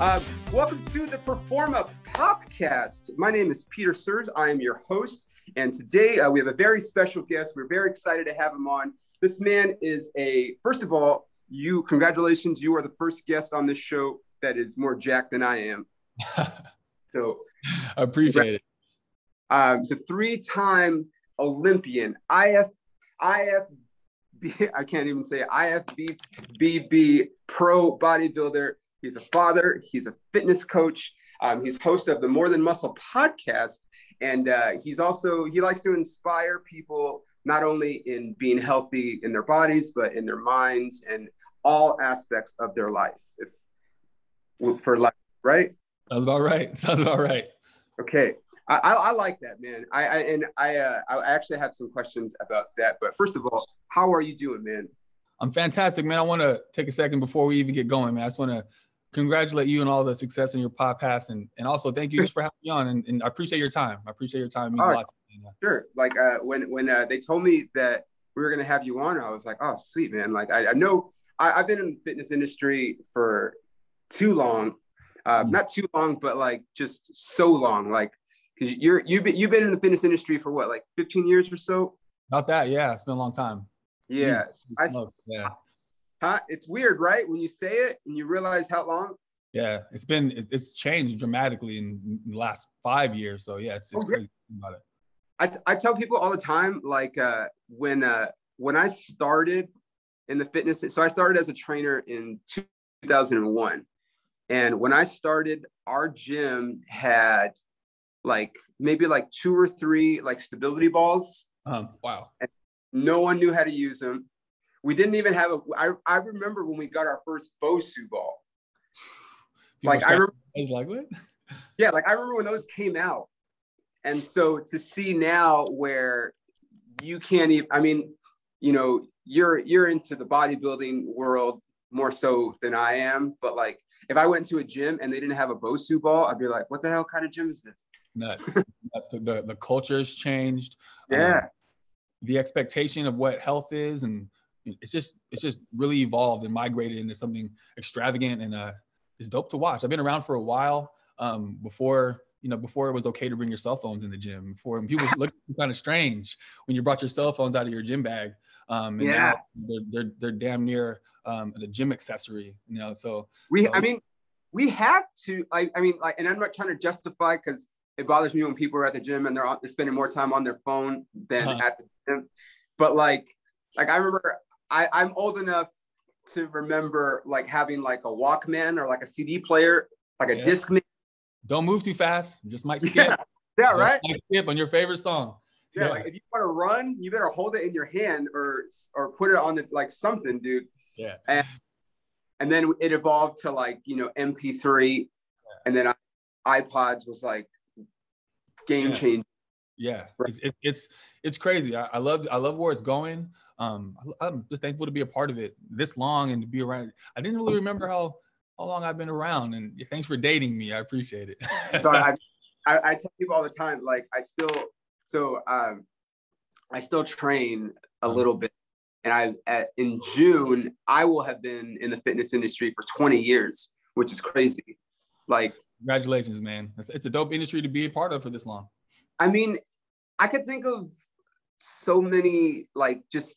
Welcome to the Performa Podcast. My name is Peter Sears. I am your host. And today we have a very special guest. We're very excited to have him on. This man is congratulations. You are the first guest on this show that is more jacked than I am. So I appreciate it. He's a three-time Olympian, IFBB pro bodybuilder. He's a father. He's a fitness coach. He's host of the More Than Muscle podcast. And he likes to inspire people, not only in being healthy in their bodies, but in their minds and all aspects of their life. Right? Sounds about right. Okay. I like that, man. I actually have some questions about that. But first of all, how are you doing, man? I'm fantastic, man. I want to take a second before we even get going, man. I just want to congratulate you on all the success in your podcast. And also, thank you just for having me on. And I appreciate your time. It means a lot to me, man. Sure. Like when they told me that we were going to have you on, I was like, oh, sweet, man. Like I know I've been in the fitness industry for too long. Not too long, but like just so long. Like, because you've been in the fitness industry for what, like 15 years or so? About that, yeah. It's been a long time. Yes. It's weird, right? When you say it and you realize how long. Yeah, it's changed dramatically in the last 5 years. So yeah, it's crazy about it. I tell people all the time, like when I started in the fitness, so I started as a trainer in 2001. And when I started, our gym had like maybe like two or three like stability balls. Wow. And no one knew how to use them. We didn't even have I remember when we got our first BOSU ball. What? Yeah, like I remember when those came out. And so to see now where you can't even, I mean, you know, you're into the bodybuilding world more so than I am, but like if I went to a gym and they didn't have a BOSU ball, I'd be like, what the hell kind of gym is this? Nuts. That's the culture has changed. Yeah. The expectation of what health is, and it's just really evolved and migrated into something extravagant, and it's dope to watch. I've been around for a while, before it was okay to bring your cell phones in the gym. Before people looked kind of strange when you brought your cell phones out of your gym bag. Yeah, they're damn near a gym accessory, you know. And I'm not trying to justify, because it bothers me when people are at the gym and they're spending more time on their phone than at the gym. But like I remember, I'm old enough to remember like having like a Walkman or like a CD player, like a Discman. Don't move too fast. You just might skip. Yeah, right. Skip on your favorite song. Yeah, like if you want to run, you better hold it in your hand or put it on the like something, dude. Yeah. And then it evolved to like, you know, MP3, and then iPods was like game changer. Yeah, right. It's crazy. I love where it's going. I'm just thankful to be a part of it this long and to be around. I didn't really remember how long I've been around. And thanks for dating me. I appreciate it. So I tell people all the time, like I still train a little bit, and in June, I will have been in the fitness industry for 20 years, which is crazy. Like, congratulations, man. It's a dope industry to be a part of for this long. I mean, I could think of so many, like, just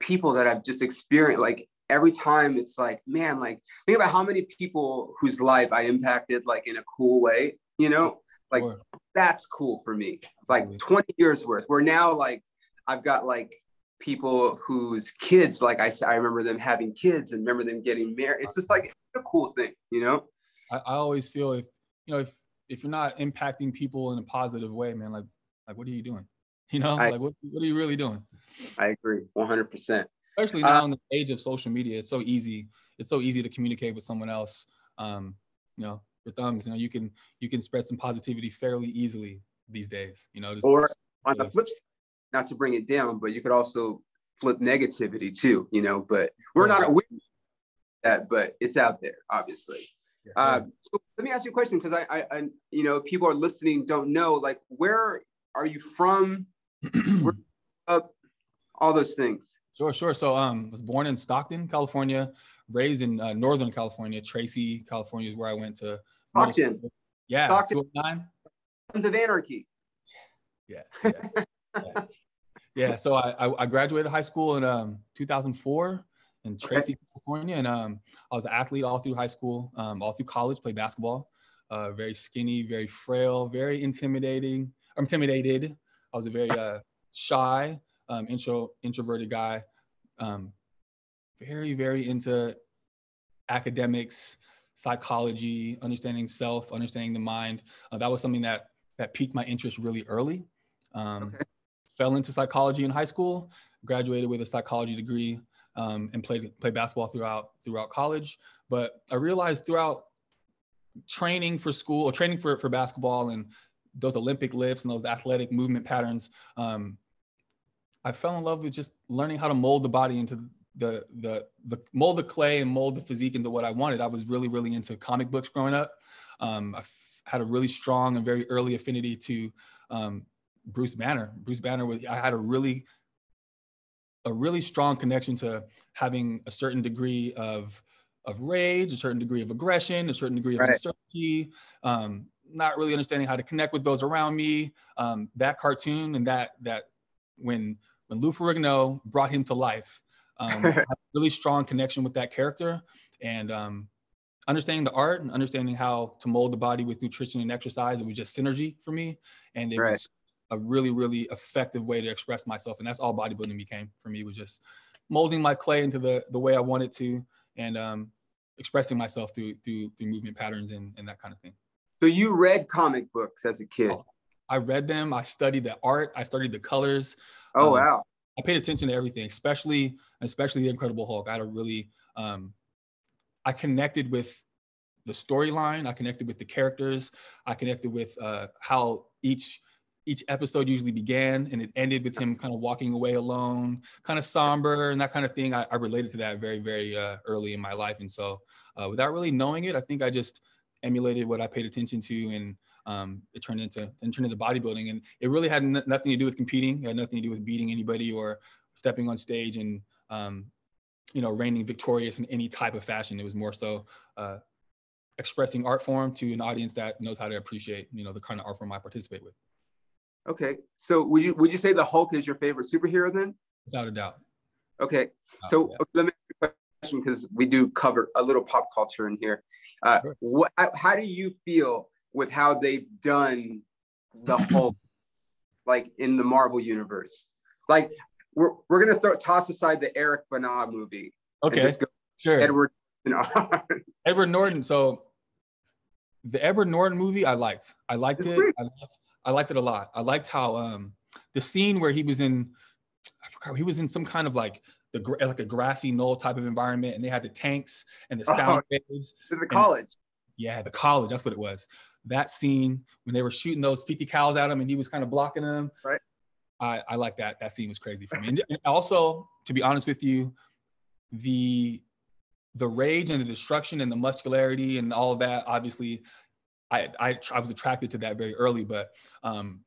people that I've just experienced. Like, every time it's like, man, like, think about how many people whose life I impacted, like, in a cool way, you know? Like, sure. That's cool for me. Like 20 years worth. Where now, like, I've got like people whose kids, like I remember them having kids and remember them getting married. It's just like, it's a cool thing, you know? I always feel if you're not impacting people in a positive way, man, like what are you doing? You know, what are you really doing? I agree 100%. Especially now in the age of social media, it's so easy to communicate with someone else. You know, your thumbs, you know, you can spread some positivity fairly easily these days, you know. The flip side, not to bring it down, but you could also flip negativity too, you know. But we're not aware of that, but it's out there, obviously. Yes, so let me ask you a question, because I you know, people are listening, don't know, like, where are you from? Where up, all those things. Sure. So was born in Stockton, California, raised in Northern California. Tracy, California is where I went to. Stockton. Yeah. Stockton. Sons of Anarchy. Yeah. Yeah. Yeah. Yeah. So I graduated high school in 2004 in Tracy, California. And I was an athlete all through high school, all through college, played basketball. Very skinny, very frail, very intimidating. Intimidated. I was a very shy, introverted guy. Very, very into academics, psychology, understanding self, understanding the mind. That was something that piqued my interest really early. Fell into psychology in high school, graduated with a psychology degree, and played basketball throughout college. But I realized throughout training for school or training for basketball and those Olympic lifts and those athletic movement patterns, I fell in love with just learning how to mold the body into the mold the clay and mold the physique into what I wanted. I was really, really into comic books growing up. I had a really strong and very early affinity to Bruce Banner. Bruce Banner was, I had a really strong connection to having a certain degree of rage, a certain degree of aggression, a certain degree of uncertainty, not really understanding how to connect with those around me. That cartoon and that when Lou Ferrigno brought him to life, I had a really strong connection with that character, and understanding the art and understanding how to mold the body with nutrition and exercise, it was just synergy for me. And it was a really, really effective way to express myself. And that's all bodybuilding became for me, was just molding my clay into the way I wanted to, and expressing myself through movement patterns and that kind of thing. So you read comic books as a kid? I read them. I studied the art. I studied the colors. Oh, wow. I paid attention to everything, especially The Incredible Hulk. I had a really, I connected with the storyline. I connected with the characters. I connected with how each episode usually began, and it ended with him kind of walking away alone, kind of somber and that kind of thing. I related to that very, very early in my life. And so without really knowing it, I think I just emulated what I paid attention to, and it turned into bodybuilding. And it really had nothing to do with competing. It had nothing to do with beating anybody or stepping on stage and, reigning victorious in any type of fashion. It was more so expressing art form to an audience that knows how to appreciate, the kind of art form I participate with. Okay, so would you say the Hulk is your favorite superhero then? Without a doubt. Okay, so let me ask you a question, because we do cover a little pop culture in here. Sure. How do you feel with how they've done the Hulk, like in the Marvel universe? Like we're gonna toss aside the Eric Bana movie. Okay, and just go sure. Edward Norton. So the Edward Norton movie, I liked it a lot. I liked how the scene where he was in, he was in some kind of like a grassy knoll type of environment, and they had the tanks and the sound waves. The college. Yeah, the college. That's what it was. That scene when they were shooting those 50 cals at him, and he was kind of blocking them. Right. I like that. That scene was crazy for me. And also, to be honest with you, the rage and the destruction and the muscularity and all of that, obviously, I was attracted to that very early, but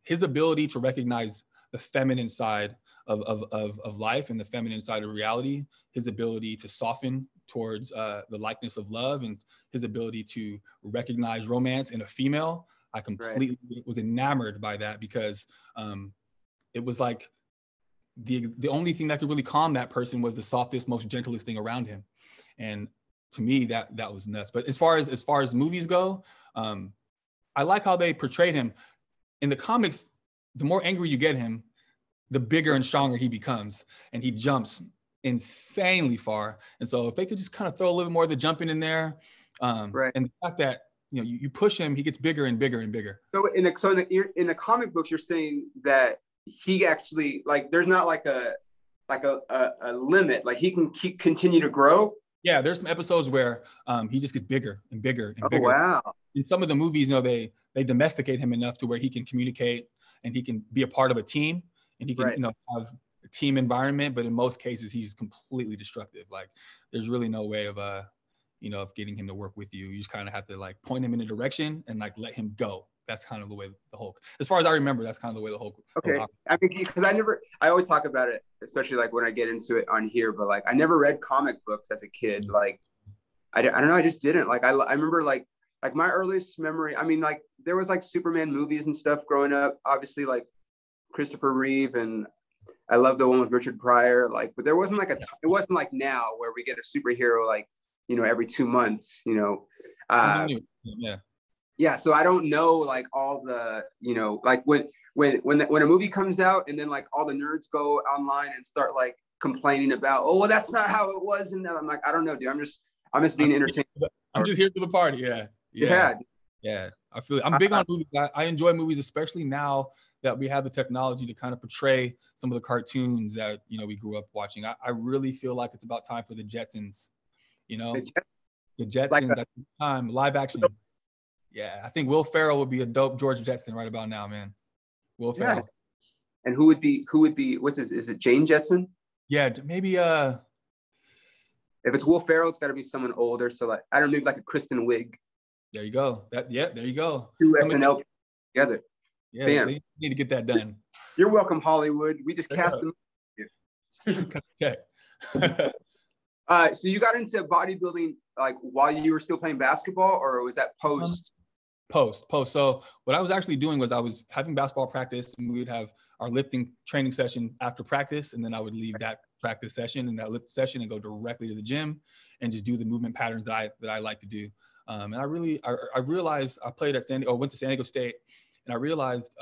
his ability to recognize the feminine side of life and the feminine side of reality, his ability to soften towards the likeness of love, and his ability to recognize romance in a female, I completely was enamored by that, because it was like the only thing that could really calm that person was the softest, most gentlest thing around him. And to me, that was nuts. But as far as movies go, I like how they portrayed him. In the comics, the more angry you get him, the bigger and stronger he becomes, and he jumps insanely far. And so if they could just kind of throw a little more of the jumping in there, and the fact that you push him, he gets bigger and bigger and bigger. So in the comic books, you're saying that he actually, like, there's not like a limit, like he can continue to grow. Yeah, there's some episodes where he just gets bigger and bigger and bigger. Oh, wow. In some of the movies, they domesticate him enough to where he can communicate and he can be a part of a team, and he can, have a team environment. But in most cases, he's completely destructive. Like, there's really no way of getting him to work with you. You just kind of have to, like, point him in a direction and, like, let him go. that's kind of the way the Hulk, as far as I remember, that's kind of the way the Hulk. Okay, I mean, because I always talk about it, especially like when I get into it on here, but like I never read comic books as a kid. Like, I don't know, I just didn't. Like, I remember like my earliest memory, I mean, like there was like Superman movies and stuff growing up, obviously like Christopher Reeve, and I love the one with Richard Pryor, like, but there wasn't like it wasn't like now where we get a superhero, like, you know, every 2 months, you know? Yeah. Yeah. So I don't know, like all the, you know, like when a movie comes out and then like all the nerds go online and start like complaining about, oh, well, that's not how it was. And I'm like, I don't know, dude, I'm just being entertained. I'm just here for the party. Yeah. Yeah. Yeah. I feel it. I'm big on movies. I enjoy movies, especially now that we have the technology to kind of portray some of the cartoons that, you know, we grew up watching. I really feel like it's about time for the Jetsons, you know, the Jetsons like at the time, live action. Yeah, I think Will Ferrell would be a dope George Jetson right about now, man. Will Ferrell. Yeah. And who would be, what's his, is it Jane Jetson? Yeah, maybe, if it's Will Ferrell, it's gotta be someone older. So like, I don't know, like a Kristen Wiig. There you go. There you go. Two SNL together. Yeah, you need to get that done. You're welcome, Hollywood. We just cast them. Okay. So you got into bodybuilding like while you were still playing basketball, or was that post? Post. So what I was actually doing was I was having basketball practice, and we would have our lifting training session after practice, and then I would leave that practice session and that lift session and go directly to the gym and just do the movement patterns that I like to do. And I realized I played at went to San Diego State. And I realized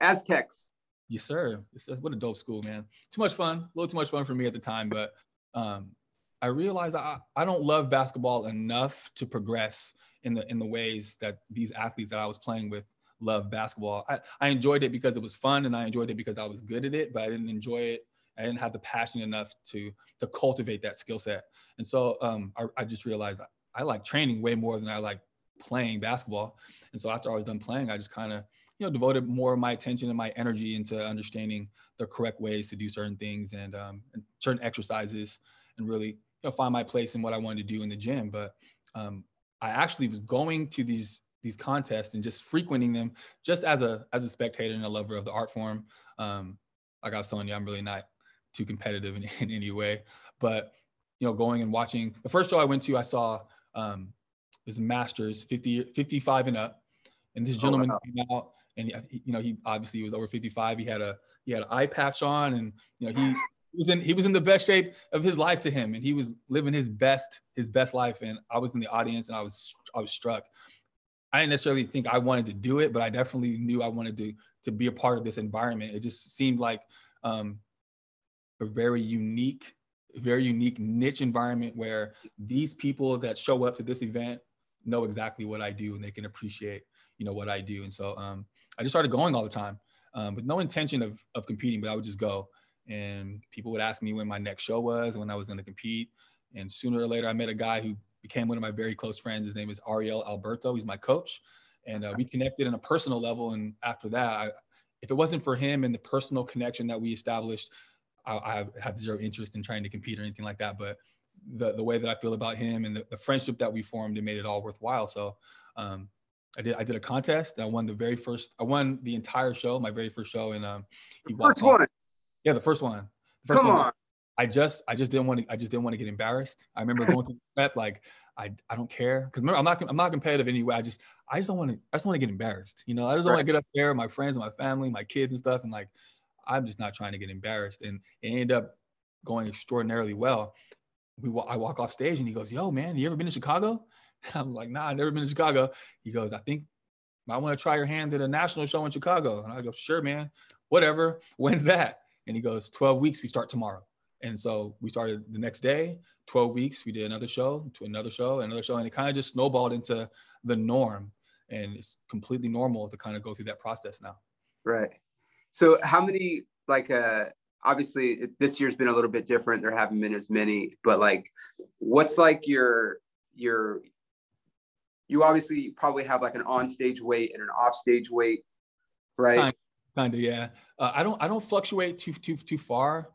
Aztecs. Yes, sir. What a dope school, man. Too much fun. A little too much fun for me at the time. But I realized I don't love basketball enough to progress in the ways that these athletes that I was playing with love basketball. I enjoyed it because it was fun, and I enjoyed it because I was good at it, but I didn't enjoy it. I didn't have the passion enough to cultivate that skill set. And so I just realized I like training way more than I like playing basketball. And so after I was done playing, I just kind of, you know, devoted more of my attention and my energy into understanding the correct ways to do certain things and certain exercises, and really, you know, find my place in what I wanted to do in the gym. But I actually was going to these contests and just frequenting them just as a spectator and a lover of the art form. Like I was telling you, I'm really not too competitive in any way, but, you know, going and watching. The first show I went to, I saw his master's 55 and up, and this gentleman came out, and you know, he obviously was over 55. He had an eye patch on, and you know, he was in the best shape of his life to him, and he was living his best life. And I was in the audience, and I was struck. I didn't necessarily think I wanted to do it, but I definitely knew I wanted to be a part of this environment. It just seemed like a very unique niche environment where these people that show up to this event know exactly what I do, and they can appreciate, you know, what I do. And so I just started going all the time with no intention of competing, but I would just go, and people would ask me when my next show was, when I was going to compete. And sooner or later, I met a guy who became one of my very close friends. His name is Ariel Alberto. He's my coach. And we connected on a personal level. And after that, if it wasn't for him and the personal connection that we established, I have zero interest in trying to compete or anything like that. But the way that I feel about him and the friendship that we formed, it made it all worthwhile. So I did a contest. I won the entire show, my very first show. And he won. First one. Yeah, the first one. Come on. I just didn't want to get embarrassed. I remember going through the prep, like I don't care, because remember, I'm not competitive anyway. I just want to get embarrassed. You know, I just want to get up there, my friends and my family, my kids and stuff, and like, I'm just not trying to get embarrassed. And it ended up going extraordinarily well. I walk off stage, and he goes, "Yo, man, you ever been to Chicago?" I'm like, "Nah, I've never been to Chicago." He goes, "I think I want to try your hand at a national show in Chicago." And I go, "Sure, man, whatever. When's that?" And he goes, 12 weeks, we start tomorrow. And so we started the next day, 12 weeks, we did another show, to another show, and it kind of just snowballed into the norm. And it's completely normal to kind of go through that process now. Right. So how many, like, obviously this year's been a little bit different. There haven't been as many, but like, what's like you obviously probably have like an on-stage weight and an off-stage weight, right? Kind of, yeah. I don't fluctuate too far.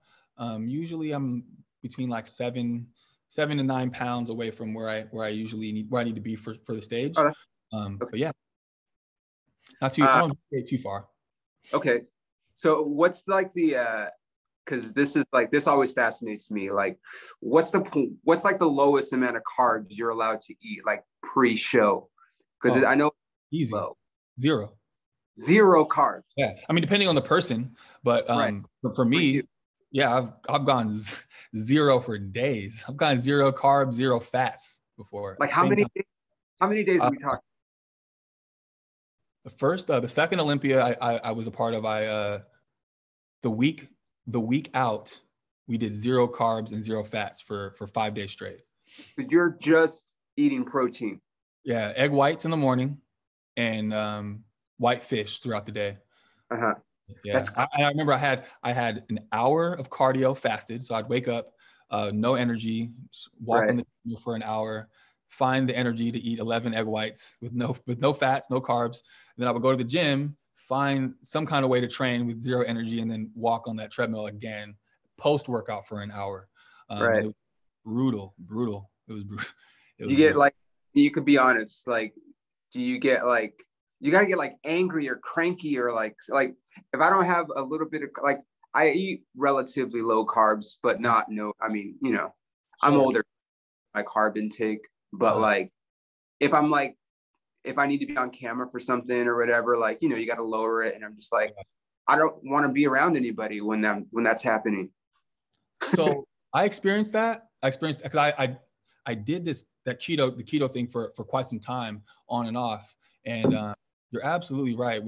Usually I'm between like seven to 9 pounds away from where I usually need to be for the stage. But yeah. Not too, I won't say too far. Okay. So what's like the, because this is like, this always fascinates me. Like, what's like the lowest amount of carbs you're allowed to eat, like pre-show? Because I know easy low. Zero carbs. Yeah, I mean, depending on the person, but right. For me, yeah, I've gone zero for days. I've gone zero carbs, zero fats before. Like how many days are we talking? The first, the second Olympia I was a part of, the week out, we did zero carbs and zero fats for 5 days straight. But you're just eating protein. Yeah, egg whites in the morning and white fish throughout the day. Uh-huh. Yeah. That's cool. I remember I had an hour of cardio fasted. So I'd wake up, no energy, walk on the table for an hour, find the energy to eat 11 egg whites with no fats, no carbs. And then I would go to the gym, find some kind of way to train with zero energy, and then walk on that treadmill again, post-workout for an hour. Right. It was brutal. It was brutal. You get brutal. Like, you could be honest, like, do you get like, you got to get like angry or cranky or like if I don't have a little bit of, like, I eat relatively low carbs, but sure. I'm older, my carb intake, but like, if I need to be on camera for something or whatever, like, you got to lower it. And I'm just like, I don't want to be around anybody when that's happening. So I experienced that because I did the keto thing for quite some time on and off. And you're absolutely right.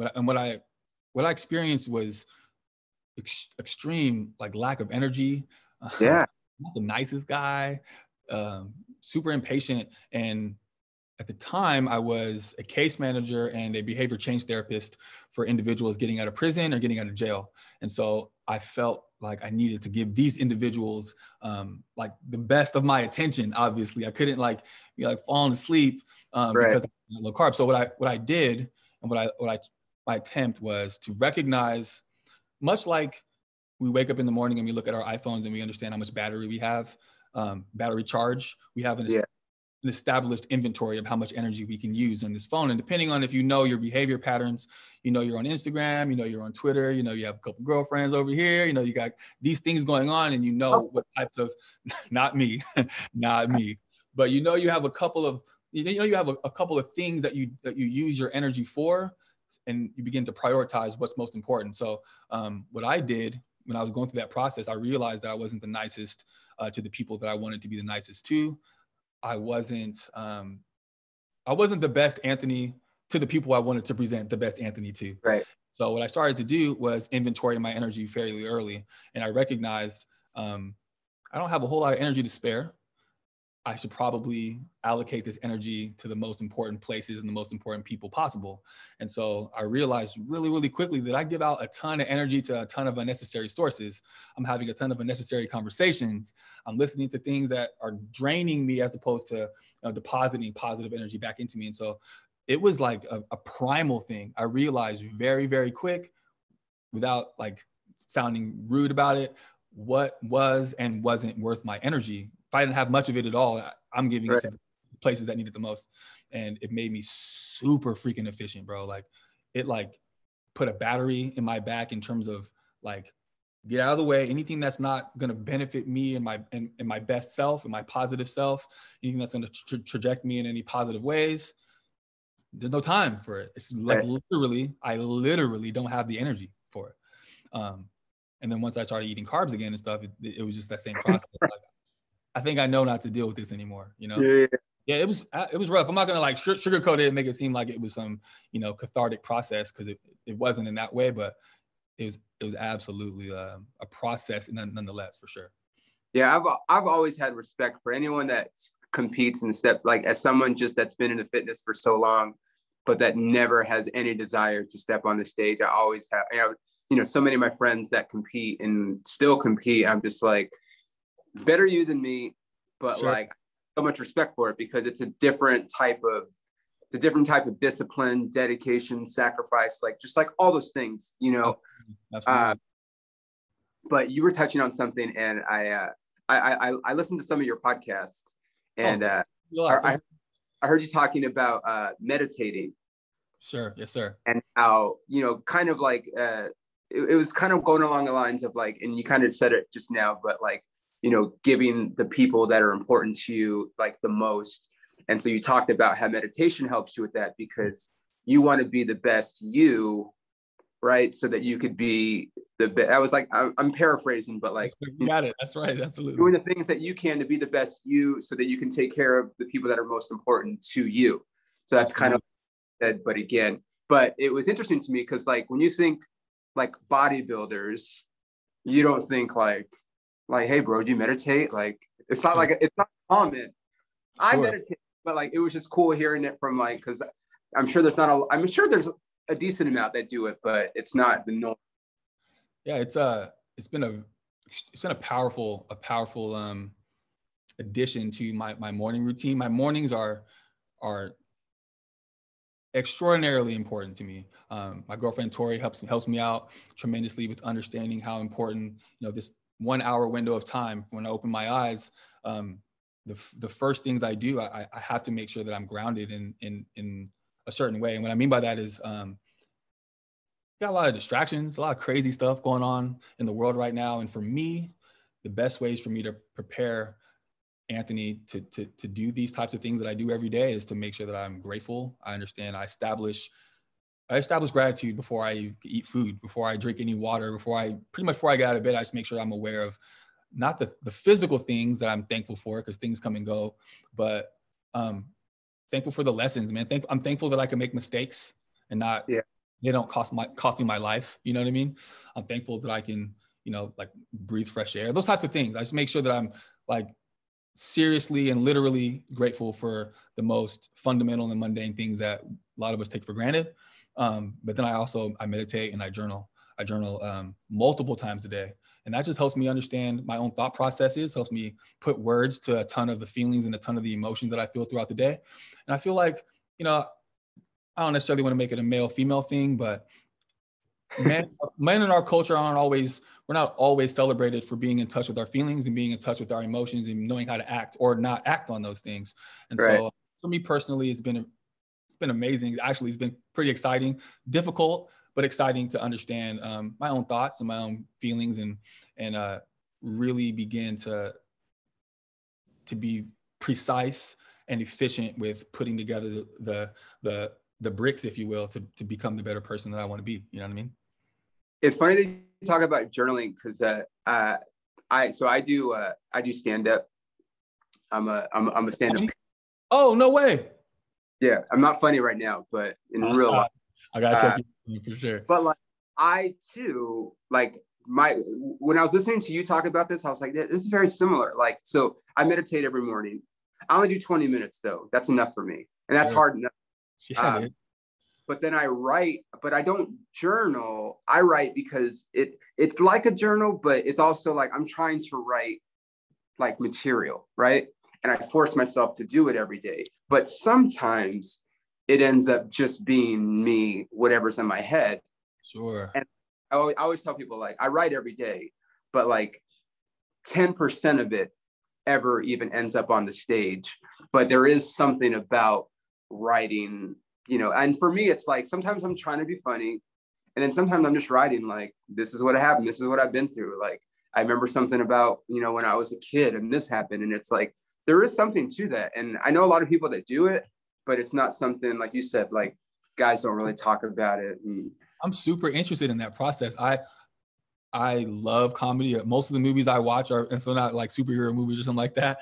What I experienced was extreme, like, lack of energy. Yeah. Not the nicest guy, super impatient. And at the time I was a case manager and a behavior change therapist for individuals getting out of prison or getting out of jail. And so I felt like I needed to give these individuals like the best of my attention. Obviously I couldn't like falling asleep because of low carb. So what I did and my attempt was to recognize, much like we wake up in the morning and we look at our iPhones and we understand how much battery we have, battery charge, we have an established inventory of how much energy we can use on this phone. And depending on if you know your behavior patterns, you're on Instagram, you're on Twitter, you have a couple girlfriends over here, you got these things going on, and what types of, not me, but you have a couple of, you have a couple of things that you use your energy for, and you begin to prioritize what's most important. So what I did when I was going through that process, I realized that I wasn't the nicest to the people that I wanted to be the nicest to. I wasn't the best Anthony to the people I wanted to present the best Anthony to. Right. So what I started to do was inventory my energy fairly early. And I recognized I don't have a whole lot of energy to spare. I should probably allocate this energy to the most important places and the most important people possible. And so I realized really, really quickly that I give out a ton of energy to a ton of unnecessary sources. I'm having a ton of unnecessary conversations. I'm listening to things that are draining me as opposed to depositing positive energy back into me. And so it was like a primal thing. I realized very, very quick, without like sounding rude about it, what was and wasn't worth my energy. If I didn't have much of it at all, I'm giving it to places that need it the most. And it made me super freaking efficient, bro. Like, it like put a battery in my back in terms of like, get out of the way. Anything that's not going to benefit me and my best self and my positive self, anything that's going to traject me in any positive ways, there's no time for it. It's like I literally don't have the energy for it. And then once I started eating carbs again and stuff, it was just that same process. Like, I think I know not to deal with this anymore, Yeah, it was rough. I'm not going to like sugarcoat it and make it seem like it was some, cathartic process, because it wasn't in that way, but it was absolutely a process nonetheless, for sure. Yeah, I've always had respect for anyone that competes in step, like, as someone just that's been into fitness for so long, but that never has any desire to step on the stage. I always have, so many of my friends that compete and still compete, I'm just like, better you than me, but like, so much respect for it, because it's a different type of discipline, dedication, sacrifice, like, just like all those things, Absolutely. But you were touching on something, and I listened to some of your podcasts, and I heard you talking about meditating, Sure. Yes, sir. And how, you know, kind of like, it was kind of going along the lines of like, and you kind of said it just now, but like, you know, giving the people that are important to you, like the most. And so you talked about how meditation helps you with that because you want to be the best you, right? So that you could be the best. I was like, I'm paraphrasing, but like, you got it. That's right. Absolutely. Doing the things that you can to be the best you so that you can take care of the people that are most important to you. So that's kind of what I said, but again, but it was interesting to me because like, when you think like bodybuilders, you don't think like, hey bro, do you meditate? Like, it's not like, it's not common. I meditate, but like, it was just cool hearing it from like, cause I'm sure there's a decent amount that do it, but it's not the norm. Yeah. It's been a powerful addition to my morning routine. My mornings are extraordinarily important to me. My girlfriend, Tori, helps me out tremendously with understanding how important, you know, this 1 hour window of time when I open my eyes, the first things I do, I have to make sure that I'm grounded in a certain way. And what I mean by that is got a lot of distractions, a lot of crazy stuff going on in the world right now. And for me, the best ways for me to prepare Anthony to do these types of things that I do every day is to make sure that I'm grateful. I understand, I establish gratitude before I eat food, before I drink any water, before I get out of bed. I just make sure I'm aware of not the physical things that I'm thankful for, because things come and go, but thankful for the lessons, man. I'm thankful that I can make mistakes and not, they don't cost me my life. You know what I mean? I'm thankful that I can, you know, like breathe fresh air, those types of things. I just make sure that I'm like seriously and literally grateful for the most fundamental and mundane things that a lot of us take for granted. But then I meditate and I journal. I journal multiple times a day. And that just helps me understand my own thought processes, helps me put words to a ton of the feelings and a ton of the emotions that I feel throughout the day. And I feel like, you know, I don't necessarily want to make it a male-female thing, but men in our culture we're not always celebrated for being in touch with our feelings and being in touch with our emotions and knowing how to act or not act on those things. And so for me personally, it's been amazing. Actually, it's been pretty exciting, difficult, but exciting to understand my own thoughts and my own feelings and really begin to be precise and efficient with putting together the bricks, if you will, to become the better person that I want to be. You know what I mean? It's funny that you talk about journaling because I do stand up. I'm a stand up. Oh, no way. Yeah, I'm not funny right now, but in real life. I gotta check it. For sure. But like I too, like when I was listening to you talk about this, I was like, this is very similar. Like, so I meditate every morning. I only do 20 minutes though. That's enough for me. And that's hard enough. Yeah, but then I write, but I don't journal. I write because it's like a journal, but it's also like I'm trying to write like material, right? And I force myself to do it every day. But sometimes it ends up just being me, whatever's in my head. Sure. And I always tell people like, I write every day, but like 10% of it ever even ends up on the stage. But there is something about writing, you know, and for me, it's like, sometimes I'm trying to be funny. And then sometimes I'm just writing like, this is what happened. This is what I've been through. Like, I remember something about, you know, when I was a kid and this happened. And it's like, there is something to that. And I know a lot of people that do it, but it's not something, like you said, like guys don't really talk about it. I'm super interested in that process. I love comedy. Most of the movies I watch are, if they're not like superhero movies or something like that,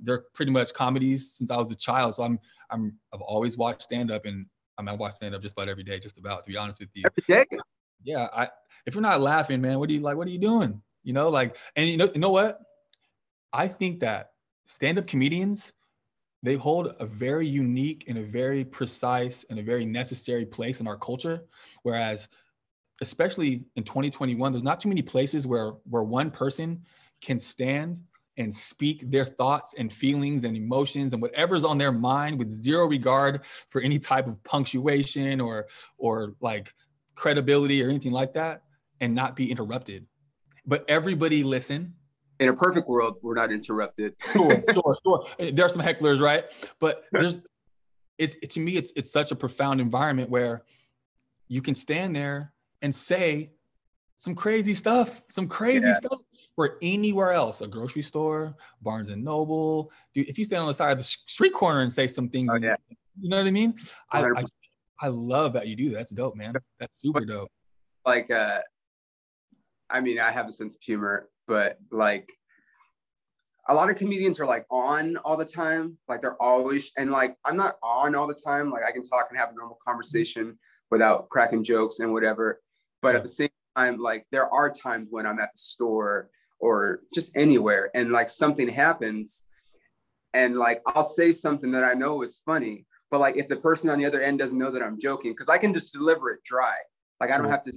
they're pretty much comedies since I was a child. So I've always watched stand-up, and I watch stand-up just about every day, just about, to be honest with you. Every day? Yeah. If you're not laughing, man, what are you doing? You know, like, and you know what? I think that stand-up comedians, they hold a very unique and a very precise and a very necessary place in our culture. Whereas, especially in 2021, there's not too many places where one person can stand and speak their thoughts and feelings and emotions and whatever's on their mind with zero regard for any type of punctuation or like credibility or anything like that and not be interrupted. But everybody listen. In a perfect world, we're not interrupted. Sure. There are some hecklers, right? But there's to me, it's such a profound environment where you can stand there and say some crazy stuff where anywhere else, a grocery store, Barnes and Noble, dude, if you stand on the side of the street corner and say some things, you know what I mean? I love that you do that. That's dope, man. That's super dope. Like, I mean, I have a sense of humor, but like, a lot of comedians are like on all the time. Like they're always, and like, I'm not on all the time. Like I can talk and have a normal conversation without cracking jokes and whatever. But at the same time, like there are times when I'm at the store or just anywhere and like something happens and like, I'll say something that I know is funny, but like if the person on the other end doesn't know that I'm joking, cause I can just deliver it dry. Like I don't have to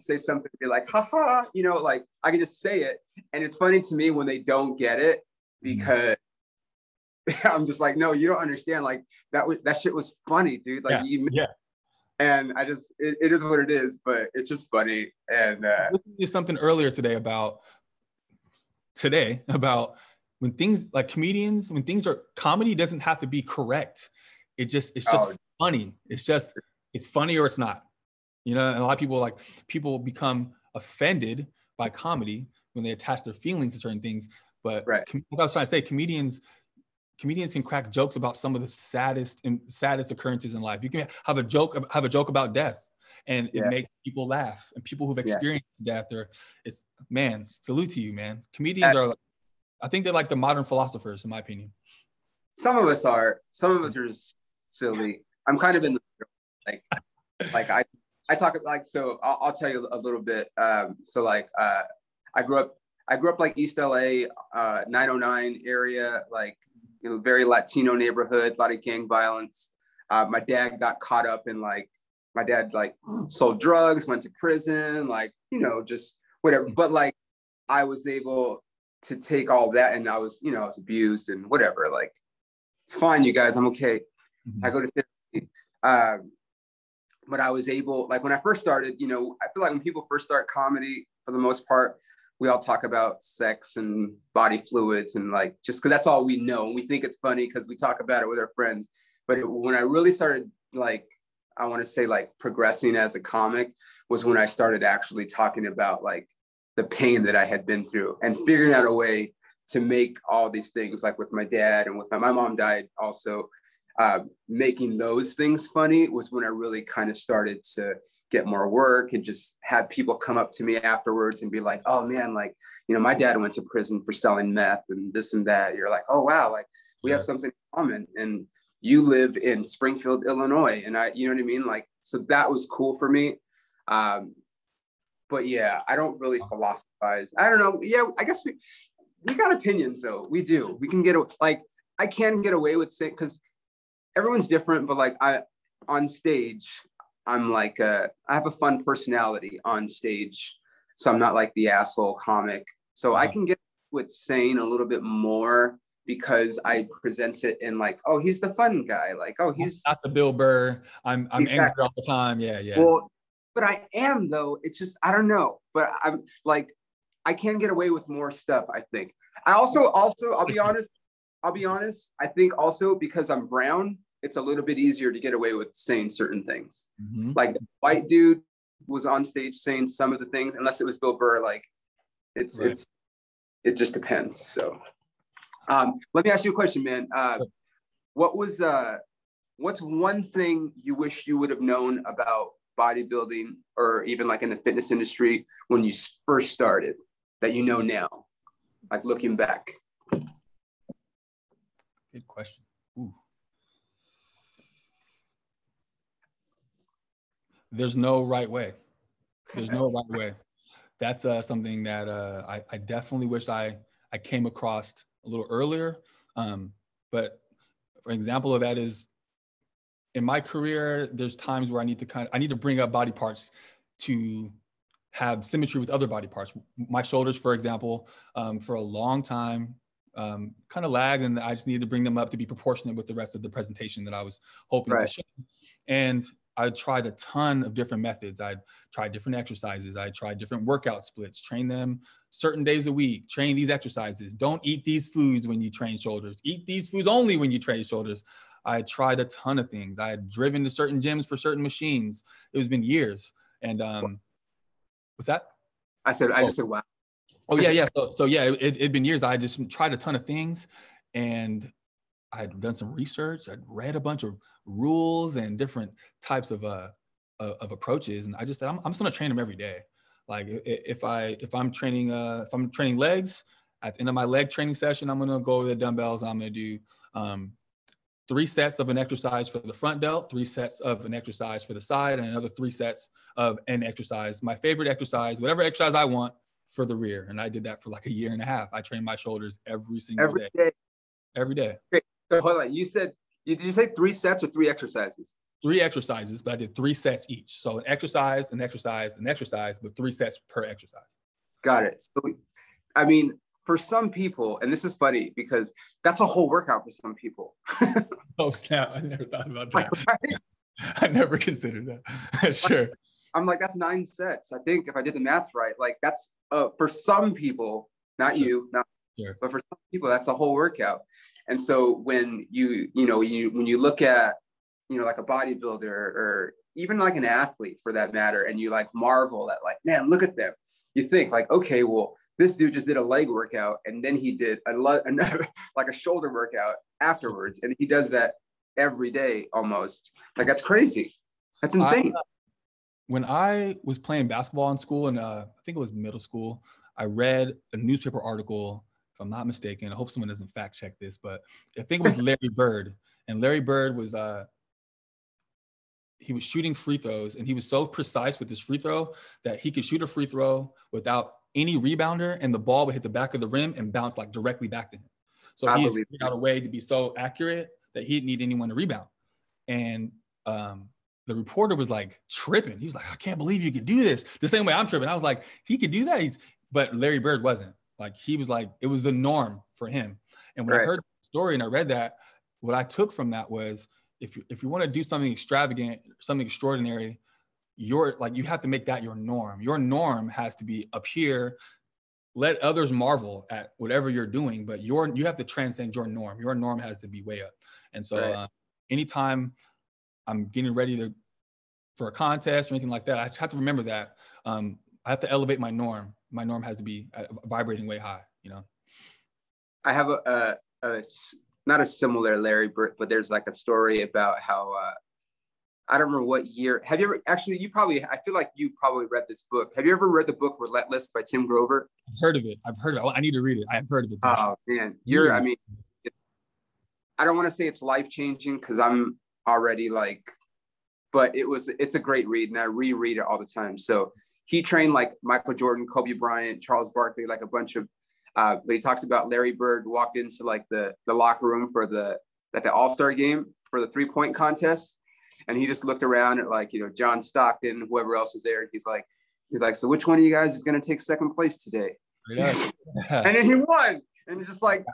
say something to be like, haha, you know, like I can just say it. And it's funny to me when they don't get it, because I'm just like, no, you don't understand. Like that shit was funny, dude. Like, and I just, it is what it is, but it's just funny. And I listened to something earlier today about when things like comedians, when things are, comedy doesn't have to be correct. It's just funny. It's funny or it's not. You know, and a lot of people become offended by comedy when they attach their feelings to certain things. But what I was trying to say, comedians can crack jokes about some of the saddest occurrences in life. You can have a joke about death, and it makes people laugh. And people who've experienced death, man, salute to you, man. Comedians are, I think they're like the modern philosophers, in my opinion. Some of us are. Some of us are just silly. I'm kind of in the like I talk like, so I'll tell you a little bit. So like, I grew up like East LA, 909 area, like, you know, very Latino neighborhood, a lot of gang violence. My dad got caught up in like, my dad like sold drugs, went to prison, like, you know, just whatever. But like, I was able to take all that, and I was abused and whatever. Like, it's fine, you guys, I'm okay. I go to therapy. But I was able, like when I first started, you know, I feel like when people first start comedy, for the most part, we all talk about sex and body fluids and like, just because that's all we know. And we think it's funny because we talk about it with our friends. But when I really started, like, I want to say like progressing as a comic was when I started actually talking about like the pain that I had been through and figuring out a way to make all these things, like with my dad and with my mom died also. Making those things funny was when I really kind of started to get more work and just have people come up to me afterwards and be like, oh man, like, you know, my dad went to prison for selling meth and this and that. You're like, oh wow, like we have something in common, and you live in Springfield, Illinois. And I, you know what I mean? Like, so that was cool for me. But yeah, I don't really philosophize. I don't know. Yeah, I guess we got opinions though. We do. We can get, like, I can get away with saying, because everyone's different, but like on stage, I'm like, I have a fun personality on stage. So I'm not like the asshole comic. So I can get with saying a little bit more because I present it in like, oh, he's the fun guy. Like, oh, he's not the Bill Burr. I'm angry all the time. Yeah, yeah. Well, but I am though. It's just, I don't know. But I'm like, I can get away with more stuff, I think. I also, I'll be honest, I think also because I'm brown, it's a little bit easier to get away with saying certain things. Like the white dude was on stage saying some of the things, unless it was Bill Burr, like it just depends. So let me ask you a question, man. What's one thing you wish you would have known about bodybuilding or even like in the fitness industry when you first started that you know now, like looking back? Good question. Ooh. There's no right way. There's no right way. That's something that I definitely wish I came across a little earlier. But for example of that is in my career, there's times where I need to bring up body parts to have symmetry with other body parts. My shoulders, for example, for a long time, kind of lagged, and I just needed to bring them up to be proportionate with the rest of the presentation that I was hoping to show. And I tried a ton of different methods. I tried different exercises. I tried different workout splits, train them certain days a week, train these exercises. Don't eat these foods when you train shoulders. Eat these foods only when you train shoulders. I had tried a ton of things. I had driven to certain gyms for certain machines. It was been years. And what's that? I said, I just said, wow. Oh yeah, yeah. So yeah, it'd been years. I just tried a ton of things, and I'd done some research. I'd read a bunch of rules and different types of approaches, and I just said, I'm just gonna train them every day. Like if I'm training legs, at the end of my leg training session, I'm gonna go over the dumbbells. And I'm gonna do 3 sets of an exercise for the front delt, 3 sets of an exercise for the side, and another 3 sets of an exercise. My favorite exercise, whatever exercise I want, for the rear. And I did that for like 1.5 years. I trained my shoulders every single day. Every day. Okay. So hold on. You said, did you say 3 sets or 3 exercises? 3 exercises, but I did 3 sets each. So an exercise, an exercise, an exercise, but 3 sets per exercise. Got it. So, I mean, for some people, and this is funny because that's a whole workout for some people. Oh, snap. I never thought about that. Right? I never considered that. Sure. I'm like, that's 9 sets. I think if I did the math right, like that's for some people, not you, not, sure. But for some people, that's a whole workout. And so when you look at, like a bodybuilder or even like an athlete for that matter, and you like marvel at like, man, look at them. You think like, okay, well, this dude just did a leg workout and then he did another like a shoulder workout afterwards. And he does that every day almost. Like that's crazy. That's insane. When I was playing basketball in school, and I think it was middle school, I read a newspaper article, if I'm not mistaken. I hope someone doesn't fact check this, but I think it was Larry Bird. And Larry Bird was, he was shooting free throws, and he was so precise with his free throw that he could shoot a free throw without any rebounder, and the ball would hit the back of the rim and bounce like directly back to him. So he had figured out a way to be so accurate that he didn't need anyone to rebound. And, the reporter was like tripping. He was like, I can't believe you could do this. The same way I'm tripping. I was like, he could do that. But Larry Bird wasn't. Like he was like, it was the norm for him. And when I heard the story and I read that, what I took from that was if you want to do something extravagant, something extraordinary, you have to make that your norm. Your norm has to be up here. Let others marvel at whatever you're doing, but you have to transcend your norm. Your norm has to be way up. And so anytime I'm getting ready for a contest or anything like that, I have to remember that I have to elevate my norm. My norm has to be vibrating way high, I have a not a similar Larry Bird, but there's like a story about how I don't remember what year. Have you ever I feel like you probably read this book. Have you ever read the book Relentless by Tim Grover? I've heard of it. I need to read it. I've heard of it. Oh man, I don't want to say it's life changing because I'm already but it's a great read, and I reread it all the time. So he trained like Michael Jordan, Kobe Bryant, Charles Barkley, like a bunch of but he talks about Larry Bird walked into like the locker room for the All-Star game for the 3-point contest, and he just looked around at John Stockton, whoever else was there, and he's like, so which one of you guys is going to take second place today? Yeah. And then he won, and you're just like,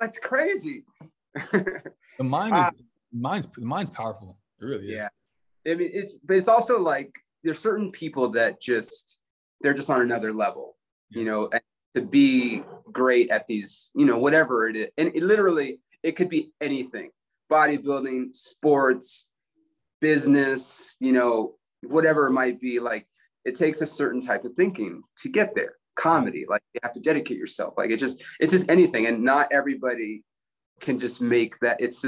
that's crazy. The mind is mine's powerful. It really is. Yeah. I mean, it's also like there's certain people that they're just on another level, and to be great at these, whatever it is. And it could be anything, bodybuilding, sports, business, whatever it might be. Like it takes a certain type of thinking to get there. Comedy, like you have to dedicate yourself. Like it's just anything. And not everybody can just make that. It's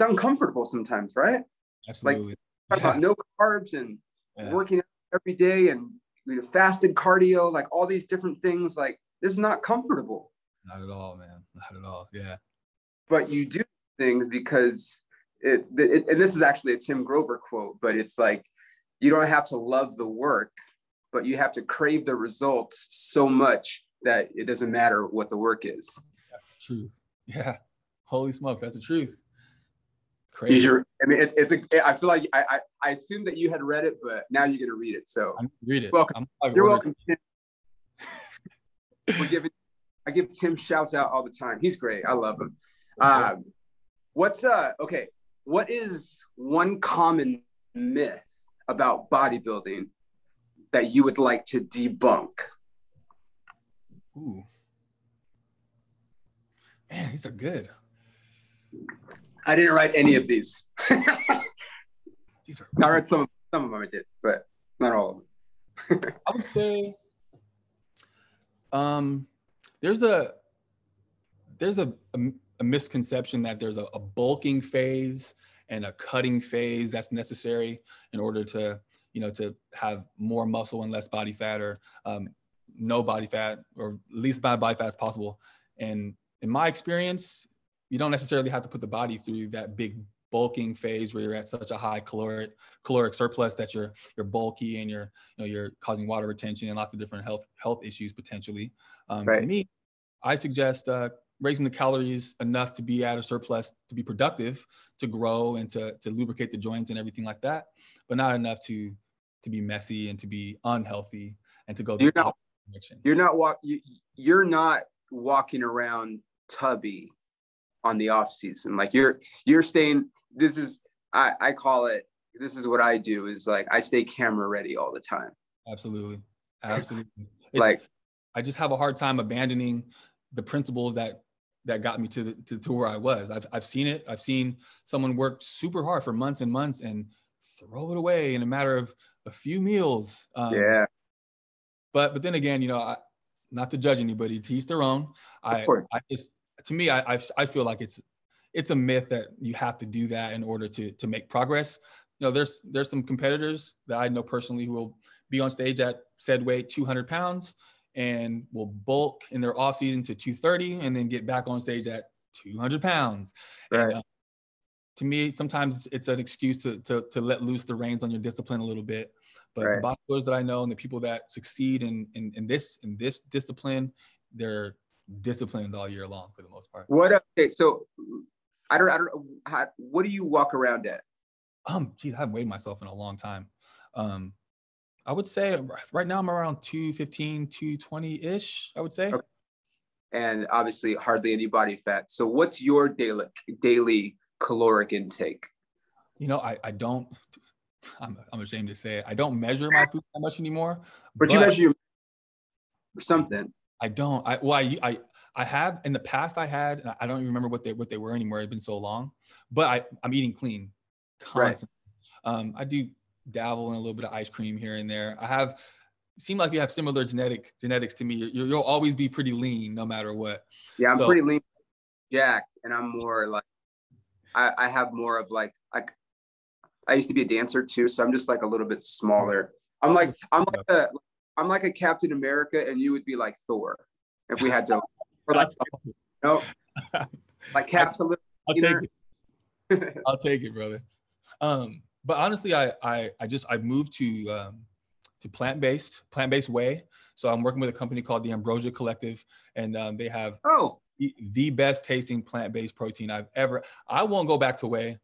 uncomfortable sometimes, right? Absolutely. Like about no carbs and working out every day and fasted cardio, like all these different things. Like this is not comfortable. Not at all, man. Not at all. Yeah. But you do things because it and this is actually a Tim Grover quote, but it's like you don't have to love the work, but you have to crave the results so much that it doesn't matter what the work is. That's the truth. Yeah. Holy smokes, that's the truth. Crazy. I feel like I assumed that you had read it, but now you're gonna read it. So I'm read it. Welcome. You're welcome. I give Tim shouts out all the time. He's great. I love him. What is one common myth about bodybuilding that you would like to debunk? Ooh, man, these are good. I didn't write any of these. These are I wrote some of them I did, but not all of them. I would say there's a misconception that there's a bulking phase and a cutting phase that's necessary in order to, you know, to have more muscle and less body fat, or no body fat, or least bad body fat as possible. And in my experience, you don't necessarily have to put the body through that big bulking phase where you're at such a high caloric surplus that you're bulky and you're causing water retention and lots of different health issues potentially. For me, I suggest raising the calories enough to be at a surplus, to be productive, to grow, and to lubricate the joints and everything like that, but not enough to be messy and to be unhealthy and to go. You're not walking around tubby on the off season. Like you're staying, this is, I call it, this is what I do, is like, I stay camera ready all the time. Absolutely. Absolutely. Like I just have a hard time abandoning the principle that got me to where I was. I've seen it. I've seen someone work super hard for months and months and throw it away in a matter of a few meals. But then again, you know, not to judge anybody, to each their own. I feel like it's a myth that you have to do that in order to make progress. You know, there's some competitors that I know personally who will be on stage at said weight, 200 pounds, and will bulk in their off season to 230 and then get back on stage at 200 pounds. Right. And, to me, sometimes it's an excuse to let loose the reins on your discipline a little bit. But the bodybuilders that I know and the people that succeed in this discipline, they're disciplined all year long for the most part. What do you walk around at? Geez, I haven't weighed myself in a long time. I would say right now I'm around 215, 220 ish, I would say. Okay. And obviously hardly any body fat. So what's your daily caloric intake? You know, I'm ashamed to say it, I don't measure my food that much anymore. But you measure your something. I don't. I have in the past. I had. And I don't even remember what they were anymore. It's been so long. But I'm eating clean constantly. Right. I do dabble in a little bit of ice cream here and there. Seem like you have similar genetics to me. You'll always be pretty lean no matter what. Yeah, I'm pretty lean, jacked, and I'm more like I have more of like I used to be a dancer too, so I'm just like a little bit smaller. I'm like a Captain America, and you would be like Thor if we had to. Or like, no, like Cap's a little. I'll take it, brother. But honestly, I've moved to plant-based whey. So I'm working with a company called the Ambrosia Collective, and they have the best tasting plant-based protein I've ever. I won't go back to whey.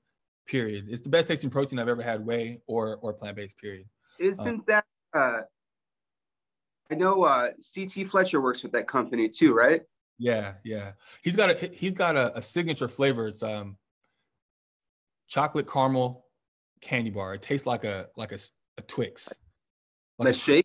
Period. It's the best tasting protein I've ever had. Whey or plant-based. Period. Isn't that? I know CT Fletcher works with that company too, right? Yeah. He's got a signature flavor. It's chocolate caramel candy bar. It tastes like a Twix. Like the shake?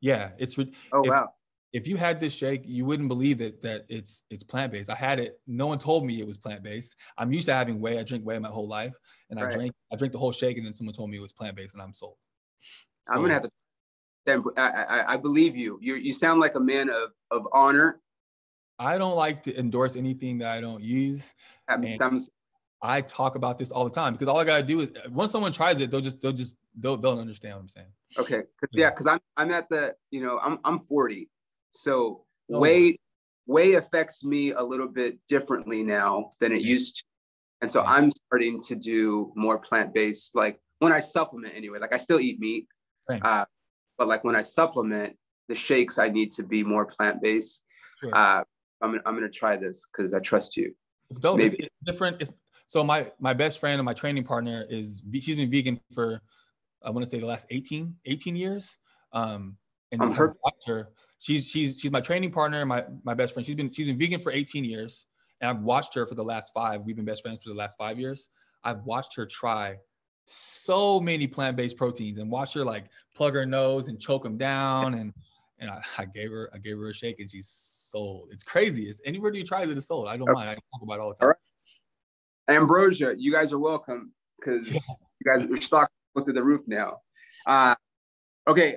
Yeah, it's wow. If you had this shake, you wouldn't believe it that it's plant-based. I had it. No one told me it was plant-based. I'm used to having whey. I drink whey my whole life, and I drank the whole shake, and then someone told me it was plant-based, and I'm sold. So, I'm gonna have to. I believe you. You sound like a man of honor. I don't like to endorse anything that I don't use. I talk about this all the time because all I gotta do is once someone tries it, they'll understand what I'm saying. Okay. Because I'm at the, you know, I'm 40, so weight affects me a little bit differently now than it used to, and so I'm starting to do more plant-based. Like when I supplement anyway, like I still eat meat. Same. But like when I supplement the shakes, I need to be more plant-based. Sure. I'm gonna try this because I trust you. It's dope. It's different. So my best friend and my training partner she's been vegan for I want to say the last 18 years. And her doctor, she's my training partner and my best friend. She's been vegan for 18 years, and I've watched her for the last 5. We've been best friends for the last 5 years. I've watched her try so many plant-based proteins and watch her like plug her nose and choke them down, and I gave her a shake and she's sold. It's crazy. It's anybody who tries it is sold. I don't mind. I talk about it all the time. All right. Ambrosia, you guys are welcome because you guys are stuck up to the roof now. Okay,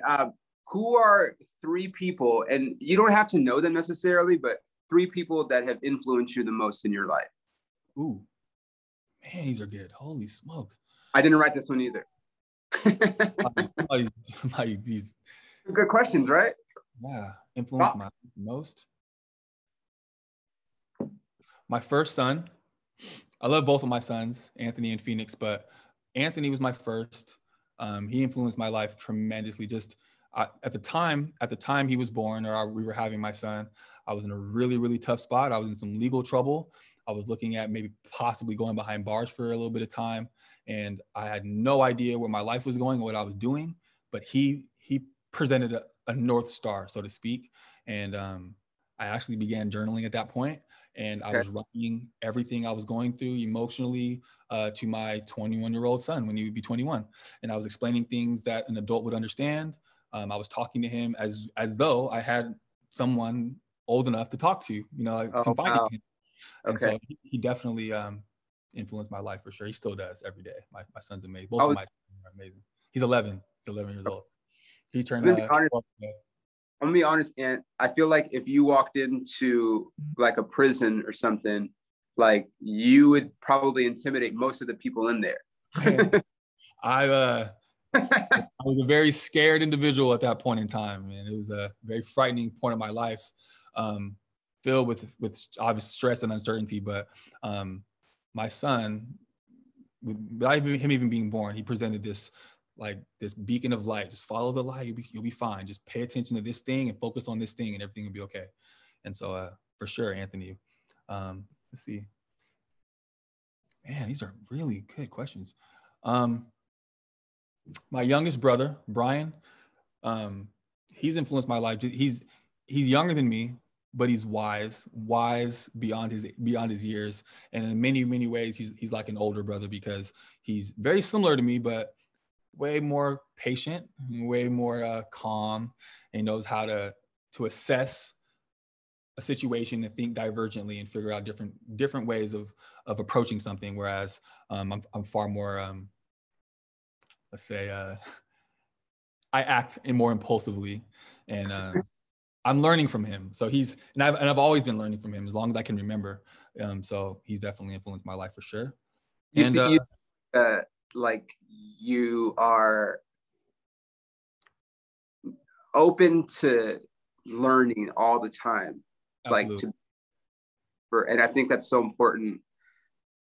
who are three people, and you don't have to know them necessarily, but three people that have influenced you the most in your life? Ooh, man, these are good. Holy smokes. I didn't write this one either. Good questions, right? Yeah, influenced my most. My first son. I love both of my sons, Anthony and Phoenix, but Anthony was my first. He influenced my life tremendously. At the time he was born, or we were having my son, I was in a really, really tough spot. I was in some legal trouble. I was looking at maybe possibly going behind bars for a little bit of time. And I had no idea where my life was going or what I was doing, but he presented a North Star, so to speak. And I actually began journaling at that point. And I was writing everything I was going through emotionally to my 21-year-old son when he would be 21. And I was explaining things that an adult would understand. I was talking to him as though I had someone old enough to talk to, you know, confiding in him. And so he definitely influenced my life for sure. He still does every day. My son's amazing. Both of my children are amazing. He's 11. He's 11 years old. He turned out. I'm gonna be honest, Ant. I feel like if you walked into like a prison or something, like you would probably intimidate most of the people in there. Man, I was a very scared individual at that point in time, and it was a very frightening point of my life, filled with obvious stress and uncertainty. But my son, without him even being born, he presented this beacon of light. Just follow the light, you'll be fine. Just pay attention to this thing and focus on this thing and everything will be okay. And so for sure, Anthony. Let's see. Man, these are really good questions. My youngest brother, Brian, he's influenced my life. He's younger than me, but he's wise beyond his years. And in many, many ways, he's like an older brother because he's very similar to me, but way more patient, way more calm, and knows how to assess a situation and think divergently and figure out different ways of approaching something. Whereas I'm far more, let's say, I act more impulsively, and I'm learning from him. So I've always been learning from him as long as I can remember. So he's definitely influenced my life for sure. Like you are open to learning all the time. Absolutely. And I think that's so important.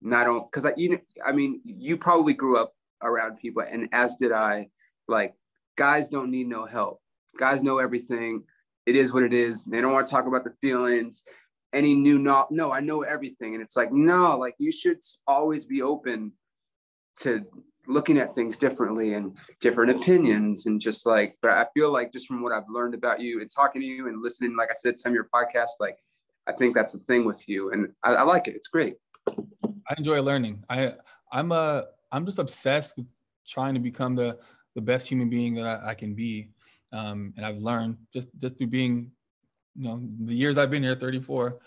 Not only because you probably grew up around people, and as did I. Like, guys don't need no help. Guys know everything. It is what it is. They don't want to talk about their feelings. I know everything. And it's like, no, like you should always be open to looking at things differently and different opinions, and just like, but I feel like just from what I've learned about you and talking to you and listening, like I said, some of your podcasts, like I think that's the thing with you, and I like it. It's great. I enjoy learning. I'm just obsessed with trying to become the best human being that I can be, and I've learned just through being, you know, the years I've been here, 34.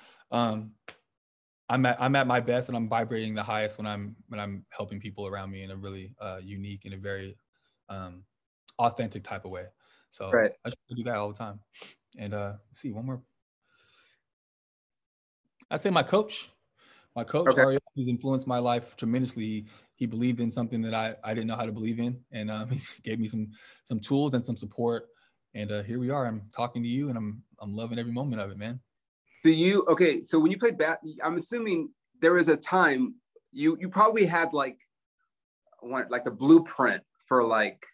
I'm at my best, and I'm vibrating the highest when I'm helping people around me in a really unique and a very authentic type of way. So right. I just do that all the time. And let's see, one more. I'd say my coach. My coach, Ariel, who's influenced my life tremendously. He believed in something that I didn't know how to believe in, and he gave me some tools and some support. And here we are. I'm talking to you, and I'm loving every moment of it, man. So when you played I'm assuming there was a time you probably had like the blueprint for like